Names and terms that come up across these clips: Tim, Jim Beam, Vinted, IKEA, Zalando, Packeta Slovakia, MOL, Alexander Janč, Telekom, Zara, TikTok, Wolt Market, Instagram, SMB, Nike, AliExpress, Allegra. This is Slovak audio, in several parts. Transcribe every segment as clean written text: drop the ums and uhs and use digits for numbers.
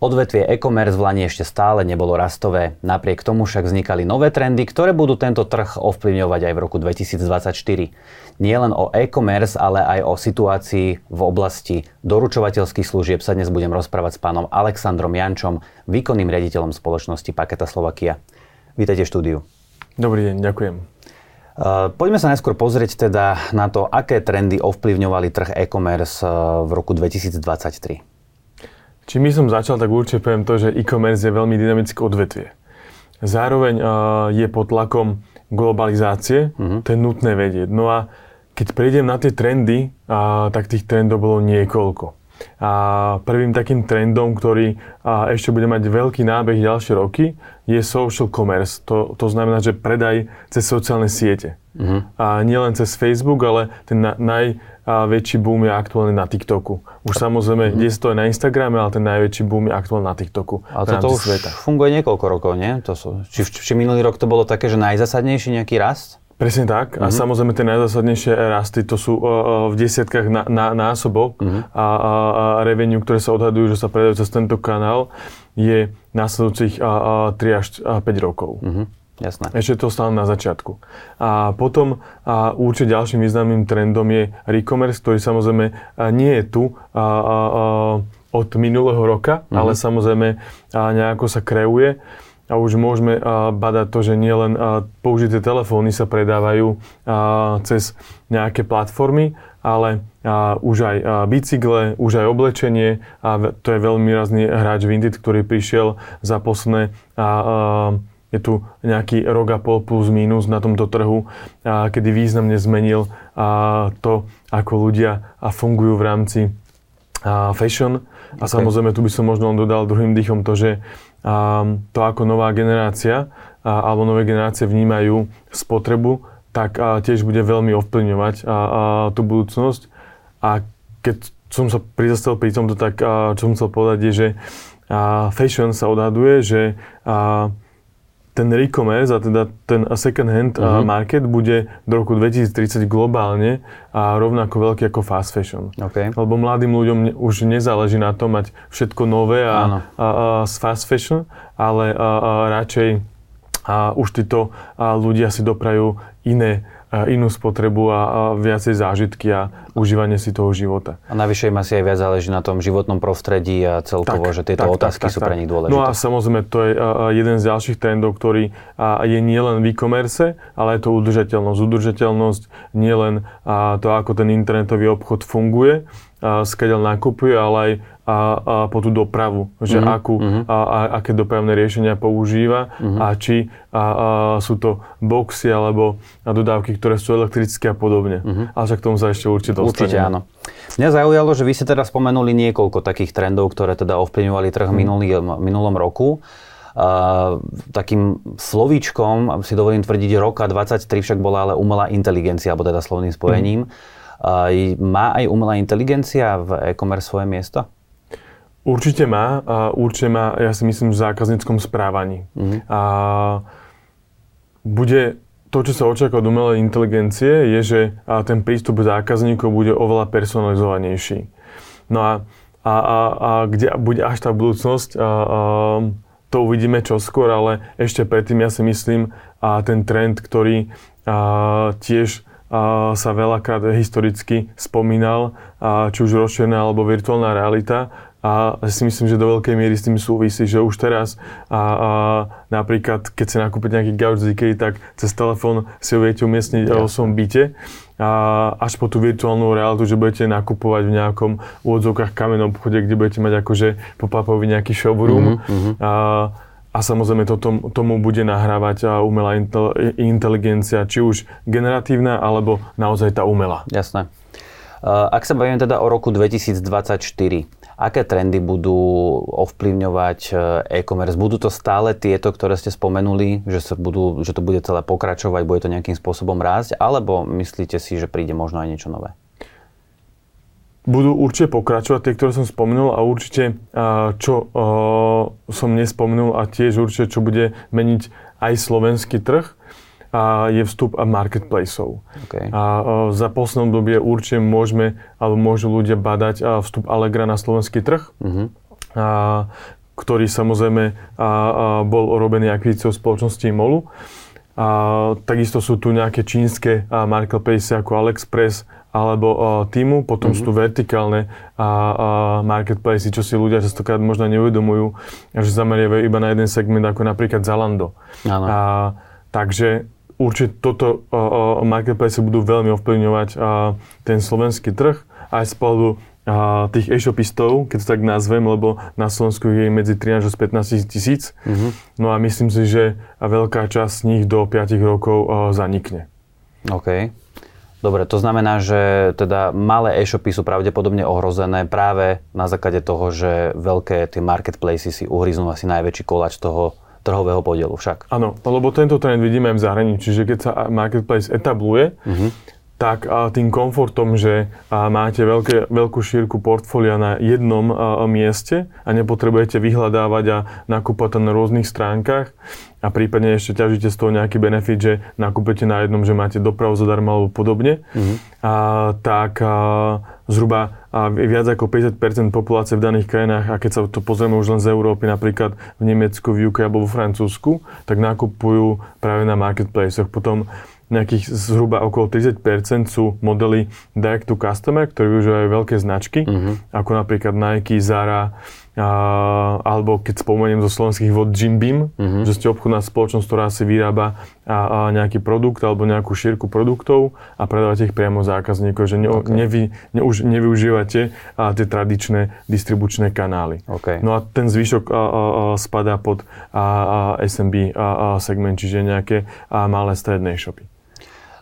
Odvetvie e-commerce v Lani ešte stále nebolo rastové. Napriek tomu však vznikali nové trendy, ktoré budú tento trh ovplyvňovať aj v roku 2024. Nie len o e-commerce, ale aj o situácii v oblasti doručovateľských služieb sa dnes budem rozprávať s pánom Alexandrom Jančom, výkonným riaditeľom spoločnosti Packeta Slovakia. Vítajte v štúdiu. Dobrý deň, ďakujem. Poďme sa najskôr pozrieť teda na to, aké trendy ovplyvňovali trh e-commerce v roku 2023. Čím by som začal, tak určite poviem to, že e-commerce je veľmi dynamické odvetvie. Zároveň je pod tlakom globalizácie, to je nutné vedieť. No a keď prejdem na tie trendy, tak tých trendov bolo niekoľko. A prvým takým trendom, ktorý ešte bude mať veľký nábeh ďalšie roky, je social commerce. To znamená, že predaj cez sociálne siete. A nielen cez Facebook, ale ten najväčší boom je aktuálne na TikToku. Už samozrejme, kde to je na Instagrame, ale ten najväčší boom je aktuálne na TikToku. Ale toto už funguje niekoľko rokov, nie? Či minulý rok to bolo také, že najzásadnejší nejaký rast? Presne tak. A samozrejme tie najzásadnejšie rasty, to sú v desiatkách násobok a revenue, ktoré sa odhadujú, že sa predajú cez tento kanál, je následujúcich 3 až 5 rokov. Jasné. Ešte to stále na začiatku. A potom určite ďalším významným trendom je e-commerce, ktorý samozrejme nie je tu od minulého roka, ale samozrejme nejako sa kreuje. A už môžeme badať to, že nielen použité telefóny sa predávajú cez nejaké platformy, ale už aj bicykle, už aj oblečenie. A to je veľmi výrazný hráč Vinted, ktorý prišiel za posledné je tu nejaký rok a pol plus minus na tomto trhu, kedy významne zmenil to, ako ľudia fungujú v rámci fashion. A samozrejme, tu by som možno dodal druhým dýchom to, že to, ako nová generácia alebo nové generácie vnímajú spotrebu, tak tiež bude veľmi ovplyvňovať tú budúcnosť. A keď som sa prizastavil pri tomto, tak čo som chcel povedať je, že fashion sa odhaduje, že ten e-commerce a teda ten second hand market bude do roku 2030 globálne rovnako veľký ako fast fashion. Okay. Lebo mladým ľuďom už nezáleží na tom mať všetko nové z fast fashion, ale radšej už títo ľudia si doprajú inú spotrebu a viacej zážitky a užívanie si toho života. A navyše im asi aj viac záleží na tom životnom prostredí a celkovo, že tieto otázky sú pre nich dôležité. No a samozrejme, to je jeden z ďalších trendov, ktorý je nielen v e-commerce, ale je to udržateľnosť. Udržateľnosť nielen to, ako ten internetový obchod funguje, skedeľ nakupuje, ale aj po tú dopravu, že aké dopravné riešenia používa a či sú to boxy alebo dodávky, ktoré sú elektrické a podobne. Ale však k tomu sa ešte určite dostaneme. Určite áno. Mňa zaujalo, že vy ste teda spomenuli niekoľko takých trendov, ktoré teda ovplyvňovali trh minulom roku. Takým slovíčkom, si dovolím tvrdiť, roka 23 však bola ale umelá inteligencia, alebo teda slovným spojením. Má aj umelá inteligencia v e-commerce svoje miesto? Určite má. Ja si myslím, v zákazníckom správaní. Bude to, čo sa očaká od umelej inteligencie, je, že ten prístup zákazníkov bude oveľa personalizovanejší. No a kde bude až tá budúcnosť, to uvidíme čoskôr, ale ešte predtým ja si myslím, ten trend, ktorý tiež sa veľakrát historicky spomínal, či už rozšírená alebo virtuálna realita. A si myslím, že do veľkej miery s tým súvisí, že už teraz napríklad, keď si nakúpiť nejaký gauč z IKEA, tak cez telefón si ho viete umiestniť vo svojom byte. Až po tú virtuálnu realitu, že budete nakupovať v nejakom úvodzovkách kamennom obchode, kde budete mať akože pop-upový nejaký showroom. A samozrejme tomu bude nahrávať umelá inteligencia, či už generatívna, alebo naozaj tá umelá. Jasné. Ak sa bavíme teda o roku 2024, aké trendy budú ovplyvňovať e-commerce? Budú to stále tieto, ktoré ste spomenuli, že to bude celé pokračovať, bude to nejakým spôsobom rásť, alebo myslíte si, že príde možno aj niečo nové? Budú určite pokračovať tie, ktoré som spomenul a určite, čo som nespomenul a tiež určite, čo bude meniť aj slovenský trh, je vstup marketplaceov. Okay. Za poslednom dobie určite môžeme, alebo môžu ľudia badať vstup Allegra na slovenský trh, ktorý samozrejme bol urobený akvíciou spoločnosti MOLu. Takisto sú tu nejaké čínske marketplace ako AliExpress alebo Timu, potom sú tu vertikálne marketplace, čo si ľudia častokrát možno neuvedomujú, že zameriavajú iba na jeden segment ako napríklad Zalando. Takže určite toto marketplace budú veľmi ovplyvňovať ten slovenský trh aj z pohľadu tých e-shopistov, keď to tak nazvem, lebo na Slovensku je medzi 13 až 15 tisíc. No a myslím si, že veľká časť z nich do 5 rokov zanikne. OK. Dobre, to znamená, že teda malé e-shopy sú pravdepodobne ohrozené práve na základe toho, že veľké tie marketplaces si uhryznú asi najväčší koláč toho trhového podielu však. Áno, lebo tento trend vidíme aj v zahraničí, že keď sa marketplace etabluje, tak tým komfortom, že máte veľkú šírku portfólia na jednom mieste a nepotrebujete vyhľadávať a nakúpať na rôznych stránkach a prípadne ešte ťažíte z toho nejaký benefit, že nakúpete na jednom, že máte dopravu zadarmo alebo podobne, tak zhruba viac ako 50% populácie v daných krajinách, a keď sa to pozrieme už len z Európy, napríklad v Nemecku, v UK alebo vo Francúzsku, tak nakupujú práve na marketplaceoch. Potom nejakých zhruba okolo 30% sú modely direct to customer, ktoré využívajú veľké značky, ako napríklad Nike, Zara, alebo keď spomeniem zo slovenských vod Jim Beam, že ste obchodná spoločnosť, ktorá si vyrába nejaký produkt alebo nejakú šírku produktov a predávate ich priamo zákazníkov, že už nevyužívate tie tradičné distribučné kanály. Okay. No a ten zvyšok spadá pod SMB segment, čiže nejaké malé stredné shopy.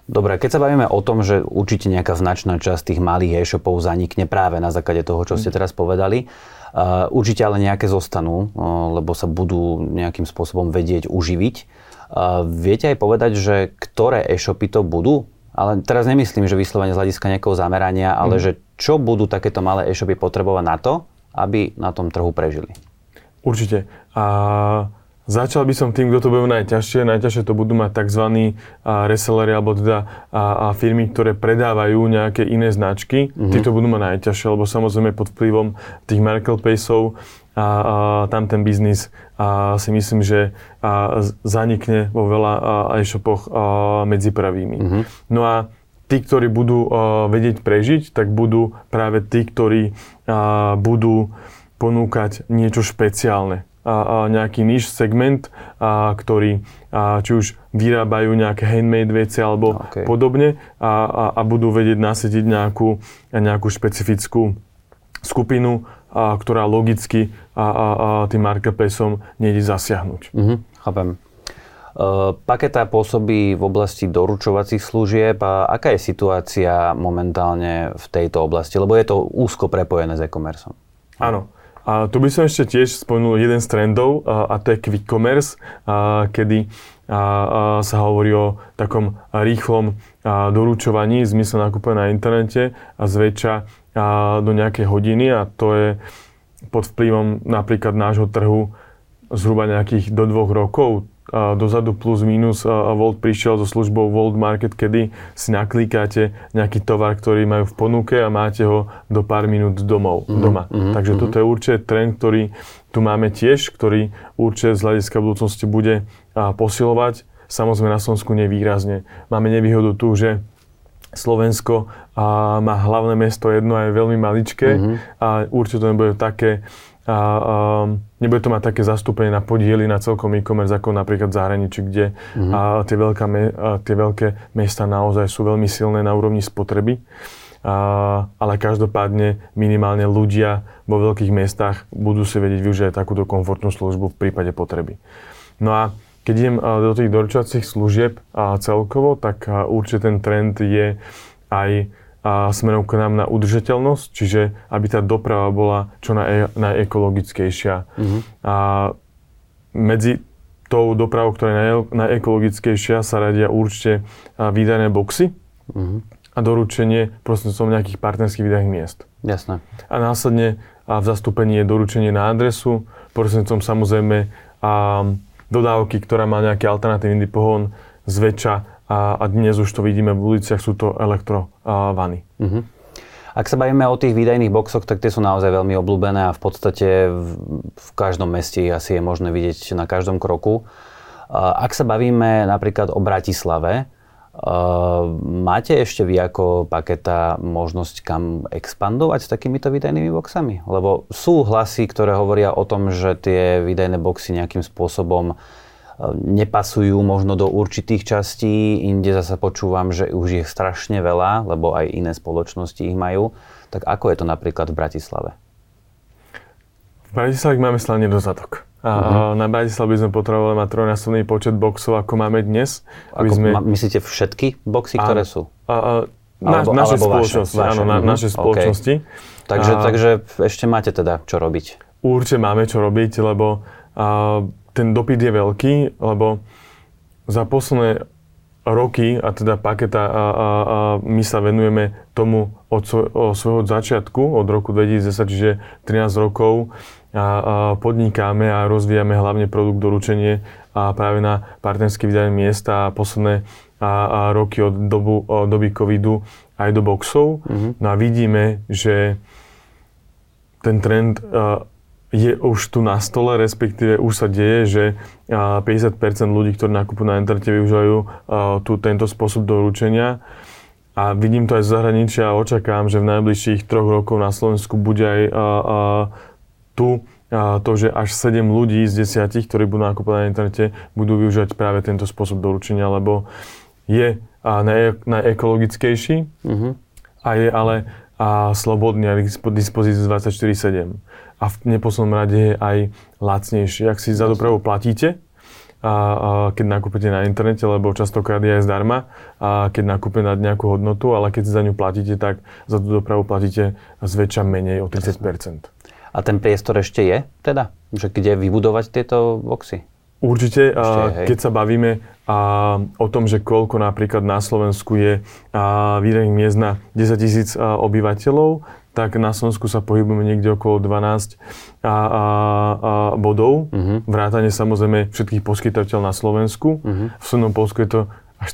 Dobre, keď sa bavíme o tom, že určite nejaká značná časť tých malých e-shopov zanikne práve na základe toho, čo ste teraz povedali, určite ale nejaké zostanú, lebo sa budú nejakým spôsobom vedieť uživiť. Viete aj povedať, že ktoré e-shopy to budú? Ale teraz nemyslím, že vyslovene z hľadiska nejakého zamerania, ale že čo budú takéto malé e-shopy potrebovať na to, aby na tom trhu prežili? Určite. Začal by som tým, kto to bude najťažšie. Najťažšie to budú mať tzv. Resellery, alebo teda firmy, ktoré predávajú nejaké iné značky. Títo budú mať najťažšie, lebo samozrejme pod vplyvom tých marketplaceov tam ten biznis si myslím, že zanikne vo veľa e-shopoch medzi pravými. No a tí, ktorí budú vedieť prežiť, tak budú práve tí, ktorí budú ponúkať niečo špeciálne. Nejaký niche segment, ktorý či už vyrábajú nejaké handmade veci alebo podobne a budú vedieť nasediť nejakú špecifickú skupinu, ktorá logicky tým marketplaceom nejde zasiahnuť. Chápem. Packeta pôsobí v oblasti doručovacích služieb. Aká je situácia momentálne v tejto oblasti? Lebo je to úzko prepojené s e-commerce. Áno. A tu by som ešte tiež spomenul jeden z trendov, a to je quick commerce, kedy sa hovorí o takom rýchlom doručovaní, v zmysle nákupu na internete a zväčša do nejakej hodiny, a to je pod vplyvom napríklad nášho trhu zhruba nejakých do 2 rokov. Dozadu plus minus Wolt prišiel so službou Wolt Market, kedy si naklikáte nejaký tovar, ktorý majú v ponuke a máte ho do pár minút doma. Takže toto je určite trend, ktorý tu máme tiež, ktorý určite z hľadiska budúcnosti bude posilovať. Samozrejme na Slovensku nevýrazne. Máme nevýhodu tu, že Slovensko má hlavné mesto jedno a je veľmi maličké a určite to nebude také nebude to mať také zastúpenie na podiely na celkom e-commerce ako napríklad v zahraničí, kde tie veľké mesta naozaj sú veľmi silné na úrovni spotreby. Ale každopádne minimálne ľudia vo veľkých mestách budú si vedieť využiť takúto komfortnú službu v prípade potreby. No a keď idem do tých doručovacích služieb celkovo, tak určite ten trend je aj smerom k nám na udržateľnosť, čiže aby tá doprava bola čo najekologickejšia. A medzi tou dopravou, ktorá je najekologickejšia, sa radia určite výdajné boxy a doručenie prostredníctvom nejakých partnerských výdajných miest. Jasné. A následne v zastúpení je doručenie na adresu, prostredníctvom samozrejme dodávky, ktorá má nejaký alternatívny pohon, zväčša a dnes už to vidíme v uliciach, sú to elektrovany. Uh-huh. Ak sa bavíme o tých výdajných boxoch, tak tie sú naozaj veľmi obľúbené a v podstate v každom meste asi je možné vidieť na každom kroku. Ak sa bavíme napríklad o Bratislave, máte ešte vy ako Packeta možnosť kam expandovať s takýmito výdajnými boxami? Lebo sú hlasy, ktoré hovoria o tom, že tie výdajné boxy nejakým spôsobom nepasujú možno do určitých častí, inde zasa počúvam, že už je strašne veľa, lebo aj iné spoločnosti ich majú. Tak ako je to napríklad v Bratislave? V Bratislave máme stále nedostatok. Uh-huh. Na Bratislave by sme potrebovali mať trojnásobný počet boxov, ako máme dnes. Ako sme... Myslíte všetky boxy, ktoré sú? Naše spoločnosti. Áno, naše spoločnosti. Okay. Takže ešte máte teda čo robiť? Určite máme čo robiť, lebo ten dopyt je veľký, lebo za posledné roky, a teda Packeta, my sa venujeme tomu od svojho začiatku, od roku 2010, čiže 13 rokov, podnikáme a rozvíjame hlavne produkt doručenie a práve na partnerské výdajné miesta a posledné roky od doby covidu aj do boxov. Mm-hmm. No a vidíme, že ten trend je už tu na stole, respektíve už sa deje, že 50% ľudí, ktorí nakupujú na internete, využívajú tento spôsob doručenia. A vidím to aj z zahraničia a očakám, že v najbližších 3 rokov na Slovensku bude aj to, že až 7 ľudí z 10, ktorí budú nakupovať na internete, budú využívať práve tento spôsob doručenia, lebo je najekologickejší a je ale slobodný a dispozícii 24/7. A v neposlednom rade je aj lacnejšie. Ak si za dopravu platíte, keď nakúpite na internete, lebo častokrát je aj zdarma, keď nakúpite na nejakú hodnotu, ale keď si za ňu platíte, tak za tú dopravu platíte zväčša menej o 30%. A ten priestor ešte je teda? Že kde vybudovať tieto boxy? Určite, keď sa bavíme o tom, že koľko napríklad na Slovensku je výdajných miest na 10 000 obyvateľov, tak na Slovensku sa pohybujeme niekde okolo 12 bodov. Uh-huh. Vrátane samozrejme všetkých poskytovateľov na Slovensku. Uh-huh. V Slovnom Polsku je to až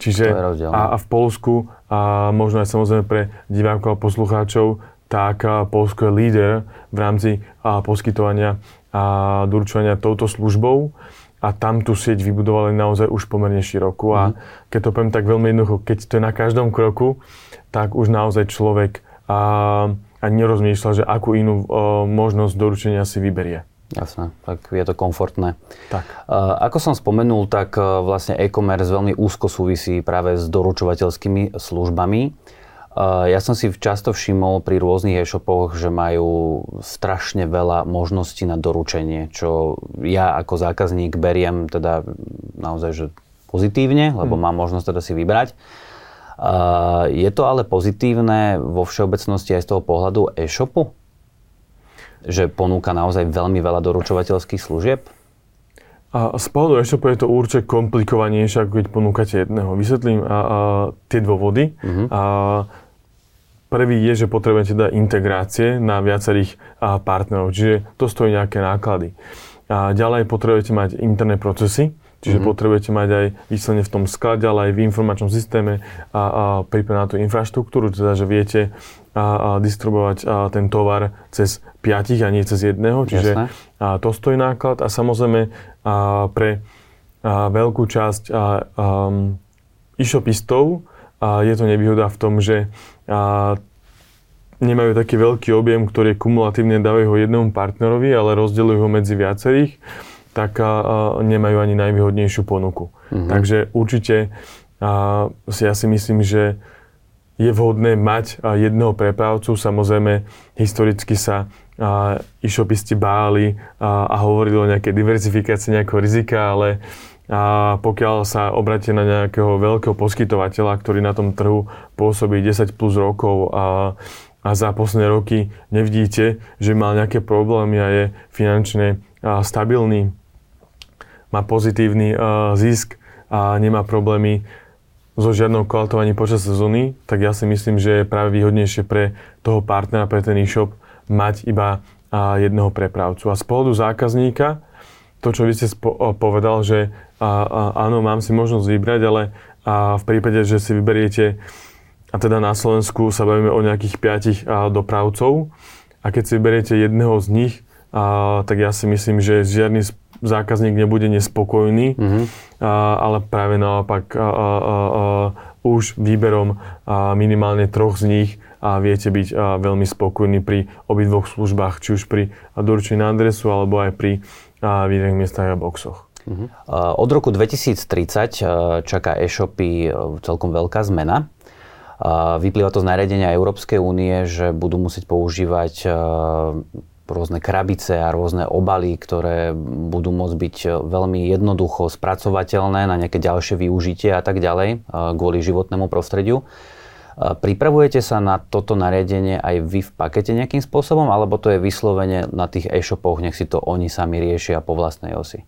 40. Čiže a v Polsku, možno aj samozrejme pre divákov a poslucháčov, tak Polsko je líder v rámci poskytovania a doručovania touto službou a tam tú sieť vybudovali naozaj už pomerne širokú a keď to poviem tak veľmi jednoducho, keď to je na každom kroku, tak už naozaj človek ani nerozmýšľa, že akú inú možnosť doručenia si vyberie. Jasné, tak je to komfortné. Tak. Ako som spomenul, tak vlastne e-commerce veľmi úzko súvisí práve s doručovateľskými službami. Ja som si často všimol pri rôznych e-shopoch, že majú strašne veľa možností na doručenie, čo ja ako zákazník beriem teda naozaj že pozitívne, lebo mám možnosť teda si vybrať. Je to ale pozitívne vo všeobecnosti aj z toho pohľadu e-shopu? Že ponúka naozaj veľmi veľa doručovateľských služieb? Z pohľadu e-shopu je to určite komplikovanejšie, ako keď ponúkate jedného. Vysvetlím tie dôvody. Uh-huh. Prvý je, že potrebujete teda integrácie na viacerých partnerov, čiže to stojí nejaké náklady. Ďalej potrebujete mať interné procesy, čiže potrebujete mať aj výsledne v tom sklade, ale aj v informačnom systéme pripravenú tú infraštruktúru, teda že viete distribuovať ten tovar cez 5 a nie cez jedného, čiže to stojí náklad a samozrejme pre veľkú časť e-shopistov je to nevýhoda v tom, že nemajú taký veľký objem, ktorý kumulatívne dávajú ho jednému partnerovi, ale rozdeľujú ho medzi viacerých, tak nemajú ani najvýhodnejšiu ponuku. Mm-hmm. Takže určite ja si myslím, že je vhodné mať jedného prepravcu. Samozrejme, historicky sa e-shopisti báli a hovorili o nejakej diverzifikácii, nejakého rizika, ale pokiaľ sa obráte na nejakého veľkého poskytovateľa, ktorý na tom trhu pôsobí 10 plus rokov a za posledné roky nevidíte, že mal nejaké problémy a je finančne stabilný, má pozitívny zisk a nemá problémy so žiadnou kvalitovaním počas sezóny, tak ja si myslím, že je práve výhodnejšie pre toho partnera, pre ten e-shop mať iba jedného prepravcu. A z pohľadu zákazníka to, čo vy ste povedal, že áno, mám si možnosť vybrať, ale v prípade, že si vyberiete, a teda na Slovensku sa bavíme o nejakých 5 dopravcov, a keď si vyberiete jedného z nich, tak ja si myslím, že žiadny zákazník nebude nespokojný, ale práve naopak už výberom minimálne 3 z nich viete byť veľmi spokojní pri obidvoch službách, či už pri doručení na adresu, alebo aj pri výberných miestach a boxoch. Od roku 2030 čaká e-shopy celkom veľká zmena. Vyplýva to z nariadenia Európskej únie, že budú musieť používať rôzne krabice a rôzne obaly, ktoré budú môcť byť veľmi jednoducho spracovateľné na nejaké ďalšie využitie a tak ďalej kvôli životnému prostrediu. Pripravujete sa na toto nariadenie aj vy v Packete nejakým spôsobom, alebo to je vyslovene na tých e-shopoch, nech si to oni sami riešia po vlastnej osi?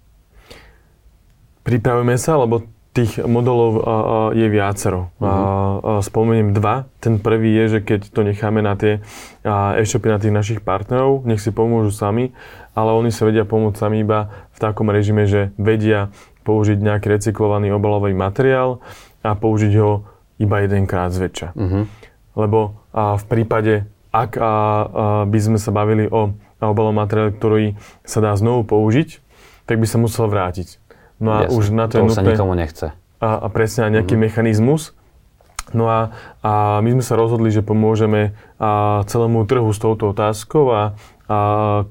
Pripravujeme sa, lebo tých modelov je viacero. Spomeniem 2. Ten prvý je, že keď to necháme na tie e-shopy, na tých našich partnerov, nech si pomôžu sami, ale oni sa vedia pomôcť sami iba v takom režime, že vedia použiť nejaký recyklovaný obalový materiál a použiť ho iba jedenkrát zväčša. Lebo v prípade, ak by sme sa bavili o obalovom materiáli, ktorý sa dá znovu použiť, tak by sa musel vrátiť. No a jasne, už na to je nutné nikomu nechce. A presne nejaký mechanizmus. No a my sme sa rozhodli, že pomôžeme celému trhu s touto otázkou a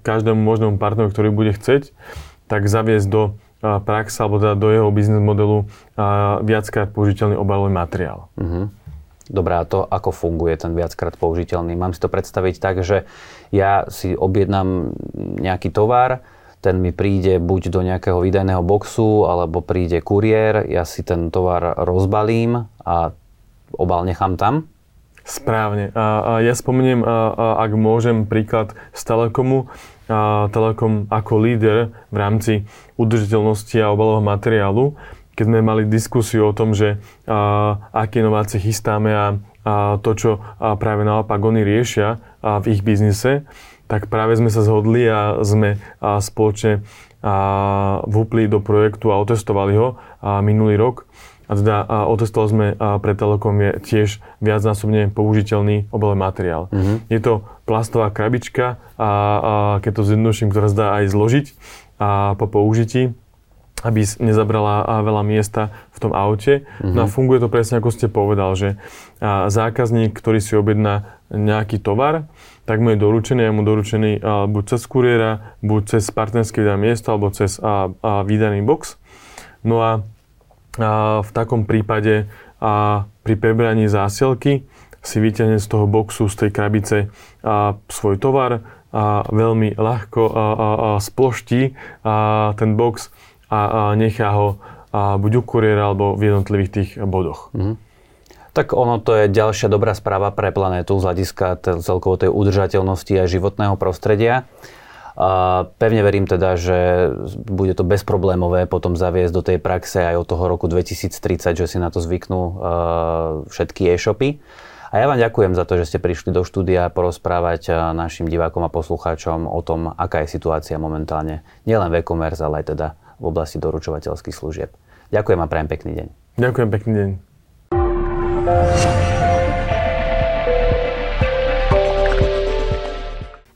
každému možnému partnerovi, ktorý bude chcieť, tak zaviesť do praxe alebo teda do jeho biznes modelu viackrát použiteľný obalový materiál. Dobre, a to ako funguje ten viackrát použiteľný? Mám si to predstaviť tak, že ja si objednám nejaký tovar, ten mi príde buď do nejakého výdajného boxu, alebo príde kuriér, ja si ten tovar rozbalím a obal nechám tam? Správne. A ja spomeniem, ak môžem, príklad z Telekomu. Telekom ako líder v rámci udržiteľnosti a obalového materiálu, keď sme mali diskusiu o tom, že aké inovácie chystáme a to, čo práve naopak oni riešia v ich biznise, tak práve sme sa zhodli a sme spoločne vúpli do projektu a otestovali ho minulý rok. A teda otestovali sme pre Telekom je tiež viacnásobne použiteľný obalový materiál. Je to plastová krabička, keď to zjednoduším, ktorá sa dá aj zložiť po použití, aby nezabrala veľa miesta v tom aute. No a funguje to presne, ako ste povedal, že zákazník, ktorý si objedná nejaký tovar, tak mu je doručený, buď cez kuriéra, buď cez partnerské výdajné miesto, alebo cez výdajný box. No a v takom prípade pri prebraní zásielky si vyťahne z toho boxu, z tej krabice svoj tovar, veľmi ľahko sploští ten box a nechá ho buď u kuriéra, alebo v jednotlivých tých bodoch. Tak ono to je ďalšia dobrá správa pre planétu z hľadiska celkovo tej udržateľnosti a životného prostredia. Pevne verím teda, že bude to bezproblémové potom zaviesť do tej praxe aj od toho roku 2030, že si na to zvyknú všetky e-shopy. A ja vám ďakujem za to, že ste prišli do štúdia porozprávať našim divákom a poslucháčom o tom, aká je situácia momentálne nielen v e-commerce, ale aj teda v oblasti doručovateľských služieb. Ďakujem a prajem pekný deň. Ďakujem, pekný deň.